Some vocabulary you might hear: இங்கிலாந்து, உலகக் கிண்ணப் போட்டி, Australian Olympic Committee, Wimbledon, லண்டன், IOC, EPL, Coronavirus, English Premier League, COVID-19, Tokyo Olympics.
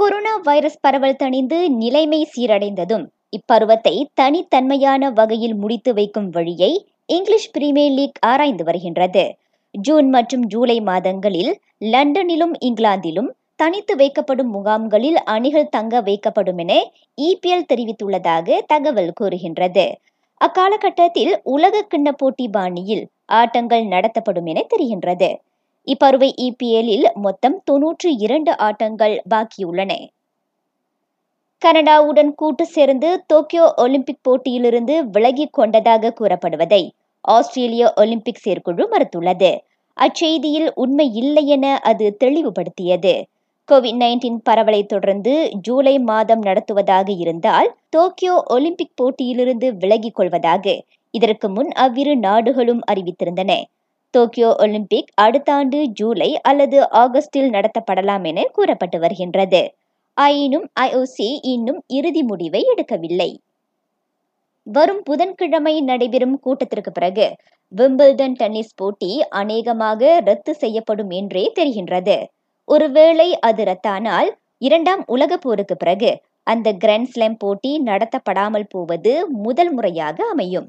Corona virus பரவல் தணிந்து நிலைமை சீரடைந்ததும் இப்பருவத்தை தனித்தன்மையான வகையில் முடித்து வைக்கும் வழியை இங்கிலீஷ் பிரீமியர் லீக் ஆராய்ந்து வருகின்றது. ஜூன் மற்றும் ஜூலை மாதங்களில் லண்டனிலும் இங்கிலாந்திலும் தனித்து வைக்கப்படும் முகாம்களில் அணிகள் தங்க வைக்கப்படும் என EPL தெரிவித்துள்ளதாக தகவல் கூறுகின்றது. அக்காலகட்டத்தில் உலக கிண்ண போட்டி பாணியில் ஆட்டங்கள் நடத்தப்படும் என தெரிகின்றது. இப்பருவை EPL-இல் மொத்தம் 92 ஆட்டங்கள் பாக்கியுள்ளன. கனடாவுடன் கூட்டு சேர்ந்து டோக்கியோ ஒலிம்பிக் போட்டியிலிருந்து விலகிக் கொண்டதாக கூறப்படுவதை ஆஸ்திரேலிய ஒலிம்பிக் செயற்குழு மறுத்துள்ளது. அச்செய்தியில் உண்மை இல்லை என அது தெளிவுபடுத்தியது. COVID-19 பரவலை தொடர்ந்து ஜூலை மாதம் நடத்துவதாக இருந்தால் டோக்கியோ ஒலிம்பிக் போட்டியிலிருந்து விலகிக் கொள்வதாக இதற்கு முன் அவ்விரு நாடுகளும் அறிவித்திருந்தன. டோக்கியோ ஒலிம்பிக் அடுத்த ஆண்டு ஜூலை அல்லது ஆகஸ்டில் நடத்தப்படலாம் என கூறப்பட்டு வருகின்றது. ஆயினும் IOC இன்னும் இறுதி முடிவை எடுக்கவில்லை. வரும் புதன்கிழமை நடைபெறும் கூட்டத்திற்கு பிறகு விம்பிள்டன் டென்னிஸ் போட்டி அநேகமாக ரத்து செய்யப்படும் என்றே தெரிகின்றது. ஒருவேளை அது ரத்தானால் 2ஆம் உலகப் போருக்கு பிறகு அந்த கிராண்ட் ஸ்லாம் போட்டி நடத்தப்படாமல் போவது முதல் முறையாக அமையும்.